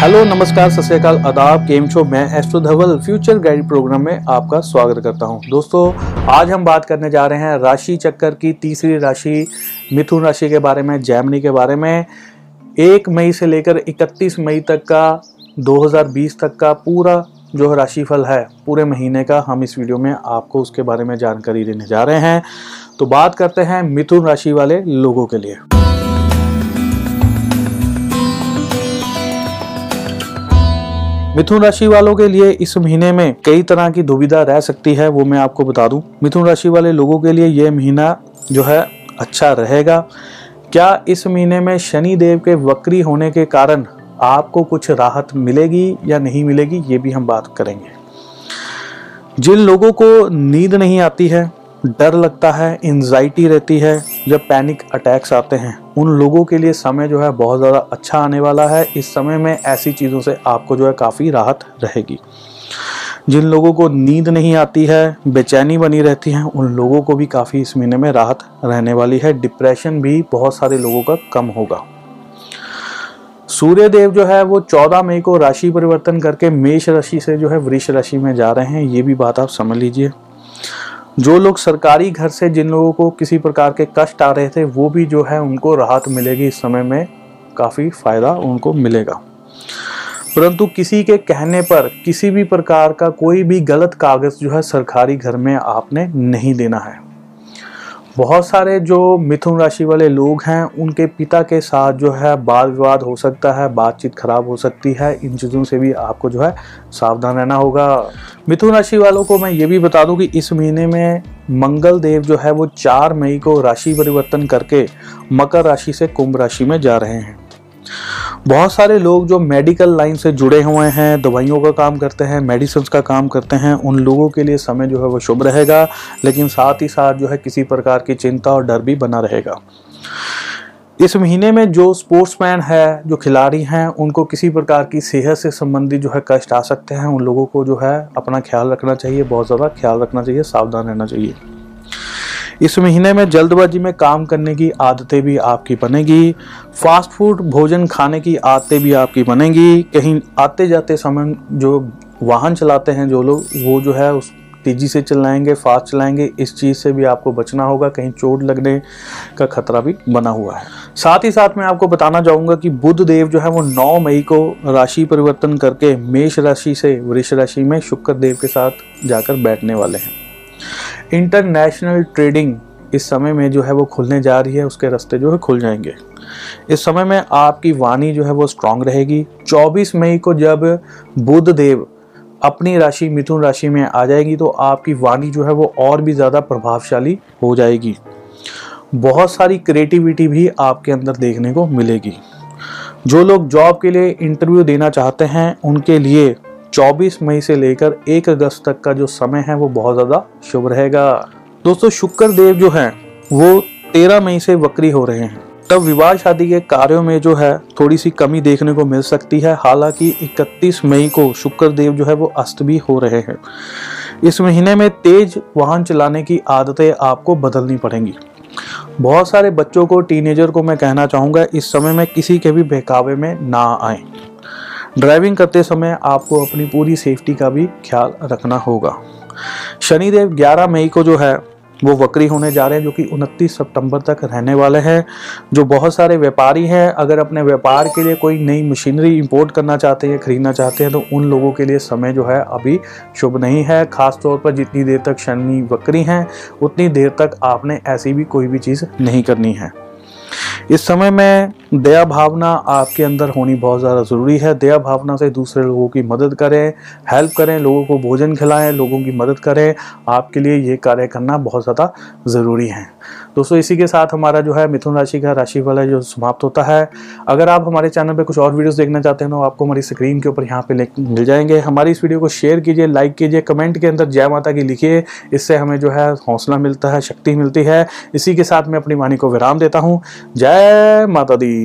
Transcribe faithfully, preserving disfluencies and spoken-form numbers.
Hello नमस्कार सत श्री अकाल आदाब केम छो। मैं astro Dhaval future guide program में आपका स्वागत करता हूं। दोस्तों आज हम बात करने जा रहे हैं राशि चक्कर की तीसरी राशि मिथुन राशि के बारे में, जैमिनी के बारे में। एक मई से लेकर इकतीस मई तक का दो हज़ार बीस तक का पूरा जो राशिफल है पूरे महीने का हम इस वीडियो में आपको उसके बारे में जानकारी देने जा रहे हैं। तो बात करते हैं मिथुन राशि वाले लोगों के लिए। मिथुन राशि वालों के लिए इस महीने में कई तरह की दुविधा रह सकती है, वो मैं आपको बता दूं। मिथुन राशि वाले लोगों के लिए यह महीना जो है अच्छा रहेगा। क्या इस महीने में शनि देव के वक्री होने के कारण आपको कुछ राहत मिलेगी या नहीं मिलेगी, ये भी हम बात करेंगे। जिन लोगों को नींद नहीं आती है, डर लगता है, एंजाइटी रहती है, जब पैनिक अटैक्स आते हैं, उन लोगों के लिए समय जो है बहुत ज़्यादा अच्छा आने वाला है। इस समय में ऐसी चीज़ों से आपको जो है काफ़ी राहत रहेगी। जिन लोगों को नींद नहीं आती है, बेचैनी बनी रहती है, उन लोगों को भी काफ़ी इस महीने में राहत रहने वाली है। डिप्रेशन भी बहुत सारे लोगों का कम होगा। सूर्य देव जो है वो चौदह मई को राशि परिवर्तन करके मेष राशि से जो है वृष राशि में जा रहे हैं, ये भी बात आप समझ लीजिए। जो लोग सरकारी घर से जिन लोगों को किसी प्रकार के कष्ट आ रहे थे, वो भी जो है उनको राहत मिलेगी। इस समय में काफ़ी फ़ायदा उनको मिलेगा। परंतु किसी के कहने पर किसी भी प्रकार का कोई भी गलत कागज़ जो है सरकारी घर में आपने नहीं देना है। बहुत सारे जो मिथुन राशि वाले लोग हैं, उनके पिता के साथ जो है वाद विवाद हो सकता है, बातचीत खराब हो सकती है। इन चीज़ों से भी आपको जो है सावधान रहना होगा। मिथुन राशि वालों को मैं ये भी बता दूं कि इस महीने में मंगल देव जो है वो चार मई को राशि परिवर्तन करके मकर राशि से कुंभ राशि में जा रहे हैं। बहुत सारे लोग जो मेडिकल लाइन से जुड़े हुए हैं, दवाइयों का काम करते हैं, मेडिसिन का काम करते हैं, उन लोगों के लिए समय जो है वो शुभ रहेगा। लेकिन साथ ही साथ जो है किसी प्रकार की चिंता और डर भी बना रहेगा। इस महीने में जो स्पोर्ट्समैन है, जो खिलाड़ी हैं, उनको किसी प्रकार की सेहत से संबंधित जो है कष्ट आ सकते हैं। उन लोगों को जो है अपना ख्याल रखना चाहिए, बहुत ज़्यादा ख्याल रखना चाहिए, सावधान रहना चाहिए। इस महीने में जल्दबाजी में काम करने की आदतें भी आपकी बनेगी। फास्ट फूड भोजन खाने की आदतें भी आपकी बनेगी। कहीं आते जाते समय जो वाहन चलाते हैं जो लोग, वो जो है उस तेज़ी से चलाएंगे, फास्ट चलाएंगे, इस चीज़ से भी आपको बचना होगा। कहीं चोट लगने का खतरा भी बना हुआ है। साथ ही साथ मैं आपको बताना चाहूँगा कि बुध देव जो है वो नौ मई को राशि परिवर्तन करके मेष राशि से वृष राशि में शुक्र देव के साथ जाकर बैठने वाले हैं। इंटरनेशनल ट्रेडिंग इस समय में जो है वो खुलने जा रही है, उसके रास्ते जो है खुल जाएंगे। इस समय में आपकी वाणी जो है वो स्ट्रांग रहेगी। चौबीस मई को जब बुध देव अपनी राशि मिथुन राशि में आ जाएगी तो आपकी वाणी जो है वो और भी ज़्यादा प्रभावशाली हो जाएगी। बहुत सारी क्रिएटिविटी भी आपके अंदर देखने को मिलेगी। जो लोग जॉब के लिए इंटरव्यू देना चाहते हैं, उनके लिए चौबीस मई से लेकर एक अगस्त तक का जो समय है वो बहुत ज़्यादा शुभ रहेगा। दोस्तों शुक्र देव जो हैं वो तेरह मई से वक्री हो रहे हैं, तब विवाह शादी के कार्यों में जो है थोड़ी सी कमी देखने को मिल सकती है। हालांकि इकतीस मई को शुक्र देव जो है वो अस्त भी हो रहे हैं। इस महीने में तेज वाहन चलाने की आदतें आपको बदलनी पड़ेंगी। बहुत सारे बच्चों को, टीनेजर को मैं कहना चाहूँगा इस समय में किसी के भी बहकावे में ना आए। ड्राइविंग करते समय आपको अपनी पूरी सेफ्टी का भी ख्याल रखना होगा। शनिदेव ग्यारह मई को जो है वो वक्री होने जा रहे हैं, जो कि उनतीस सितंबर तक रहने वाले हैं। जो बहुत सारे व्यापारी हैं, अगर अपने व्यापार के लिए कोई नई मशीनरी इंपोर्ट करना चाहते हैं, खरीदना चाहते हैं, तो उन लोगों के लिए समय जो है अभी शुभ नहीं है। खास तौर पर जितनी देर तक शनि वक्री हैं उतनी देर तक आपने ऐसी भी कोई भी चीज़ नहीं करनी है। इस समय में दया भावना आपके अंदर होनी बहुत ज़्यादा ज़रूरी है। दया भावना से दूसरे लोगों की मदद करें, हेल्प करें, लोगों को भोजन खिलाएं, लोगों की मदद करें। आपके लिए ये कार्य करना बहुत ज़्यादा ज़रूरी है। दोस्तों, इसी के साथ हमारा जो है मिथुन राशि का राशिफल है जो समाप्त होता है। अगर आप हमारे चैनल पर कुछ और वीडियोज़ देखना चाहते हैं तो आपको हमारी स्क्रीन के ऊपर यहाँ पे लिंक मिल जाएंगे। हमारी इस वीडियो को शेयर कीजिए, लाइक कीजिए, कमेंट के अंदर जय माता की लिखिए। इससे हमें जो है हौसला मिलता है, शक्ति मिलती है। इसी के साथ मैं अपनी वाणी को विराम देता हूँ। जय माता दी।